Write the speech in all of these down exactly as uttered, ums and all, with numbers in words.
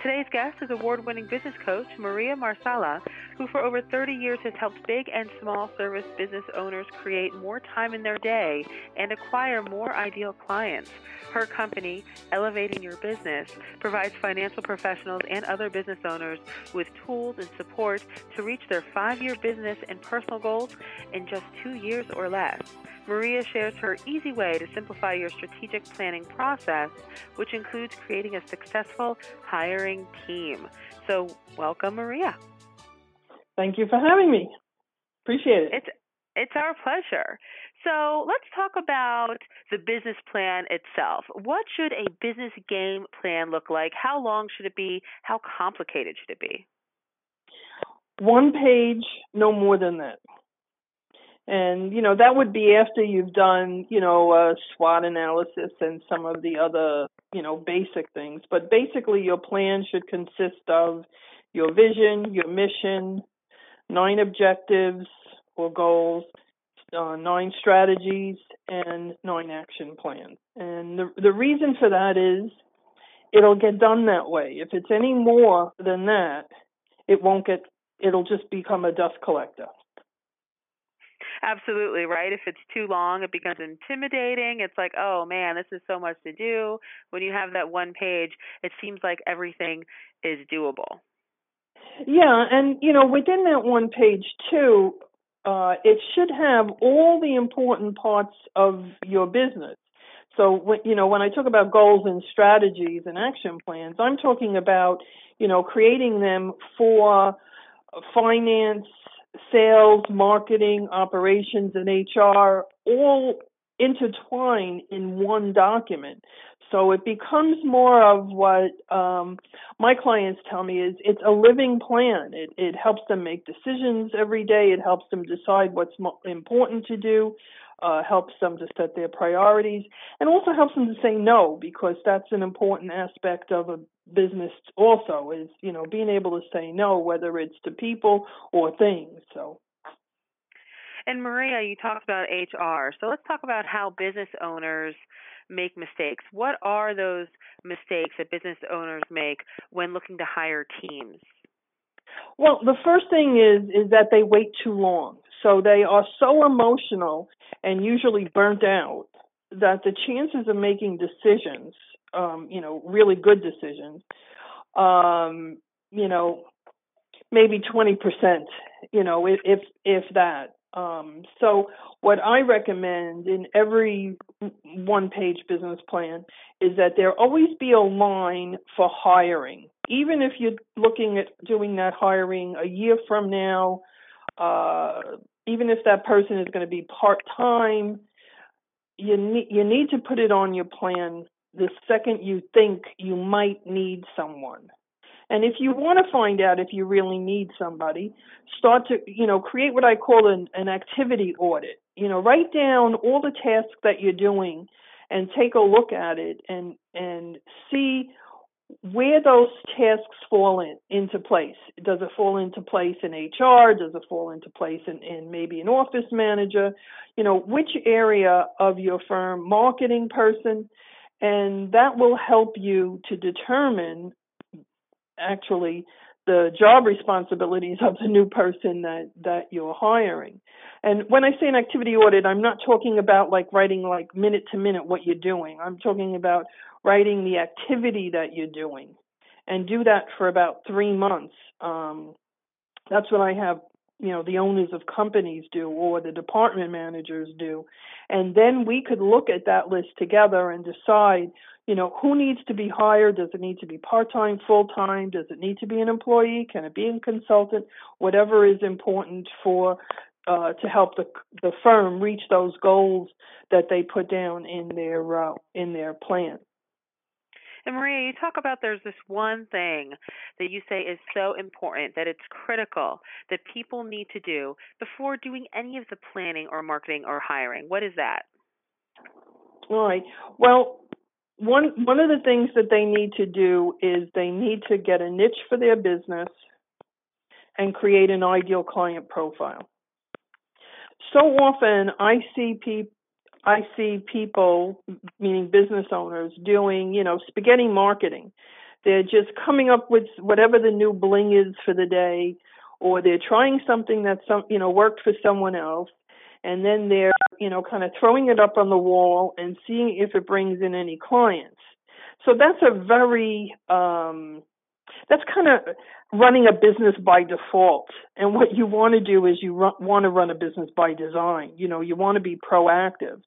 Today's guest is award-winning business coach Maria Marsala, who for over thirty years has helped big and small service business owners create more time in their day and acquire more ideal clients. Her company, Elevating Your Business, provides financial professionals and other business owners with tools and support to reach their five-year business and personal goals in just two years or less. Maria shares her easy way to simplify your strategic planning process, which includes creating a successful hiring team. So welcome, Maria. Thank you for having me. Appreciate it. It's, it's our pleasure. So let's talk about the business plan itself. What should a business game plan look like? How long should it be? How complicated should it be? One page, no more than that. And, you know, that would be after you've done, you know, a SWOT analysis and some of the other, you know, basic things. But basically your plan should consist of your vision, your mission, nine objectives or goals, uh, nine strategies, and nine action plans. And the, the reason for that is it'll get done that way. If it's any more than that, it won't get, it'll just become a dust collector. Absolutely, right? If it's too long, it becomes intimidating. It's like, oh, man, this is so much to do. When you have that one page, it seems like everything is doable. Yeah, and, you know, within that one page, too, uh, it should have all the important parts of your business. So, you know, when I talk about goals and strategies and action plans, I'm talking about, you know, creating them for finance, sales, marketing, operations, and H R all intertwine in one document. So it becomes more of what um, my clients tell me is it's a living plan. It, it helps them make decisions every day. It helps them decide what's important to do, uh, helps them to set their priorities, and also helps them to say no, because that's an important aspect of a business also is, you know, being able to say no, whether it's to people or things. So. And Maria, you talked about H R. So let's talk about how business owners make mistakes. What are those mistakes that business owners make when looking to hire teams? Well, the first thing is is that they wait too long. So they are so emotional and usually burnt out that the chances of making decisions, um, you know, really good decisions, um, you know, maybe twenty percent, you know, if if, if that. Um, so what I recommend in every one-page business plan is that there always be a line for hiring. Even if you're looking at doing that hiring a year from now, uh, even if that person is going to be part-time, you need, you need to put it on your plan the second you think you might need someone. And if you want to find out if you really need somebody, start to, you know, create what I call an, an activity audit. You know, write down all the tasks that you're doing and take a look at it and and see where those tasks fall in, into place. Does it fall into place in H R? Does it fall into place in, in maybe an office manager? You know, which area of your firm, marketing person? And that will help you to determine actually the job responsibilities of the new person that, that you're hiring. And when I say an activity audit, I'm not talking about like writing like minute to minute what you're doing. I'm talking about writing the activity that you're doing and do that for about three months. Um, that's what I have, you know, the owners of companies do or the department managers do. And then we could look at that list together and decide, you know, who needs to be hired? Does it need to be part-time, full-time? Does it need to be an employee? Can it be a consultant? Whatever is important for uh, to help the the firm reach those goals that they put down in their uh, in their plan. So Maria, you talk about there's this one thing that you say is so important, that it's critical, that people need to do before doing any of the planning or marketing or hiring. What is that? All right. Well, one one of the things that they need to do is they need to get a niche for their business and create an ideal client profile. So often I see people, I see people, meaning business owners, doing, you know, spaghetti marketing. They're just coming up with whatever the new bling is for the day, or they're trying something that some, you know, worked for someone else, and then they're, you know, kind of throwing it up on the wall and seeing if it brings in any clients. So that's a very, um, that's kind of running a business by default. And what you want to do is you run, want to run a business by design. You know, you want to be proactive.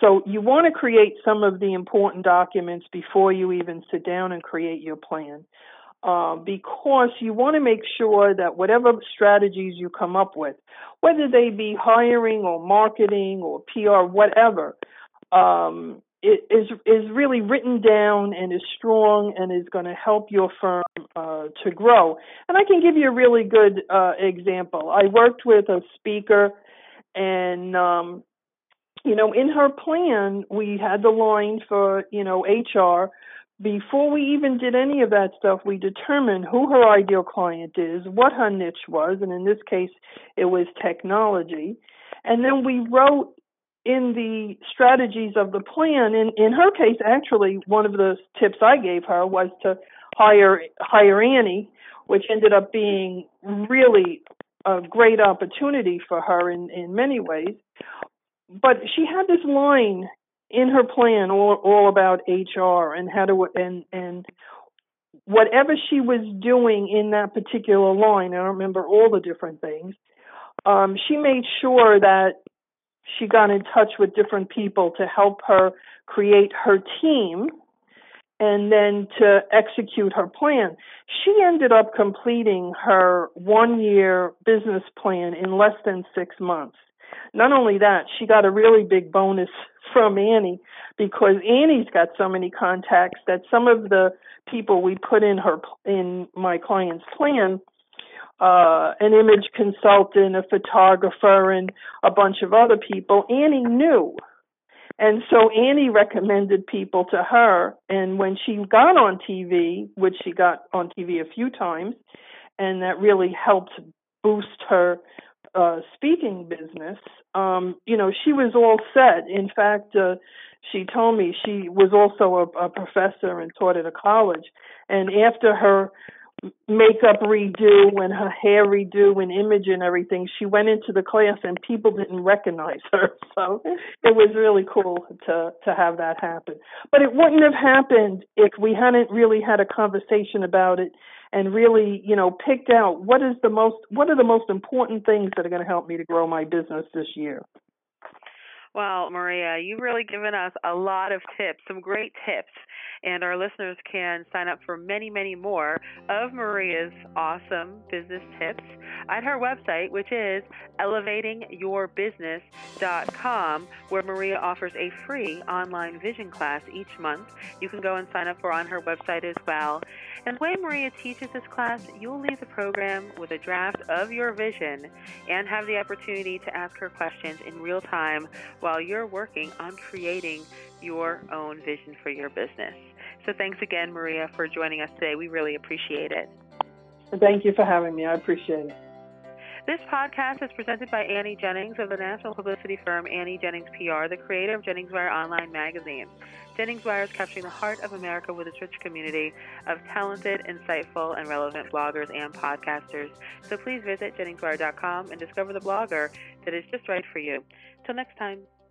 So you want to create some of the important documents before you even sit down and create your plan, uh, because you want to make sure that whatever strategies you come up with, whether they be hiring or marketing or P R, whatever, um, it is is really written down and is strong and is going to help your firm uh, to grow. And I can give you a really good uh, example. I worked with a speaker, and um, you know, in her plan, we had the line for, you know, H R. Before we even did any of that stuff, we determined who her ideal client is, what her niche was, and in this case, it was technology. And then we wrote in the strategies of the plan, in, in her case, actually, one of the tips I gave her was to hire hire Annie, which ended up being really a great opportunity for her in, in many ways. But she had this line in her plan all, all about H R and how to and and whatever she was doing in that particular line. I don't remember all the different things. Um, she made sure that she got in touch with different people to help her create her team and then to execute her plan. She ended up completing her one-year business plan in less than six months. Not only that, she got a really big bonus from Annie, because Annie's got so many contacts that some of the people we put in her in my client's plan, Uh, an image consultant, a photographer, and a bunch of other people, Annie knew. And so Annie recommended people to her. And when she got on T V, which she got on T V a few times, and that really helped boost her uh, speaking business, um, you know, she was all set. In fact, uh, she told me she was also a, a professor and taught at a college. And after her makeup redo and her hair redo and image and everything, she went into the class and people didn't recognize her. So it was really cool to to have that happen. But it wouldn't have happened if we hadn't really had a conversation about it and really, you know, picked out what is the most what are the most important things that are going to help me to grow my business this year. Well, Maria, you've really given us a lot of tips, some great tips, and our listeners can sign up for many, many more of Maria's awesome business tips at her website, which is elevating your business dot com, where Maria offers a free online vision class each month. You can go and sign up for on her website as well. And the way Maria teaches this class, you'll leave the program with a draft of your vision and have the opportunity to ask her questions in real time while you're working on creating your own vision for your business. So thanks again, Maria, for joining us today. We really appreciate it. Thank you for having me. I appreciate it. This podcast is presented by Annie Jennings of the national publicity firm Annie Jennings P R, the creator of JenningsWire Online Magazine. JenningsWire is capturing the heart of America with its rich community of talented, insightful, and relevant bloggers and podcasters. So please visit jennings wire dot com and discover the blogger that is just right for you. Till next time.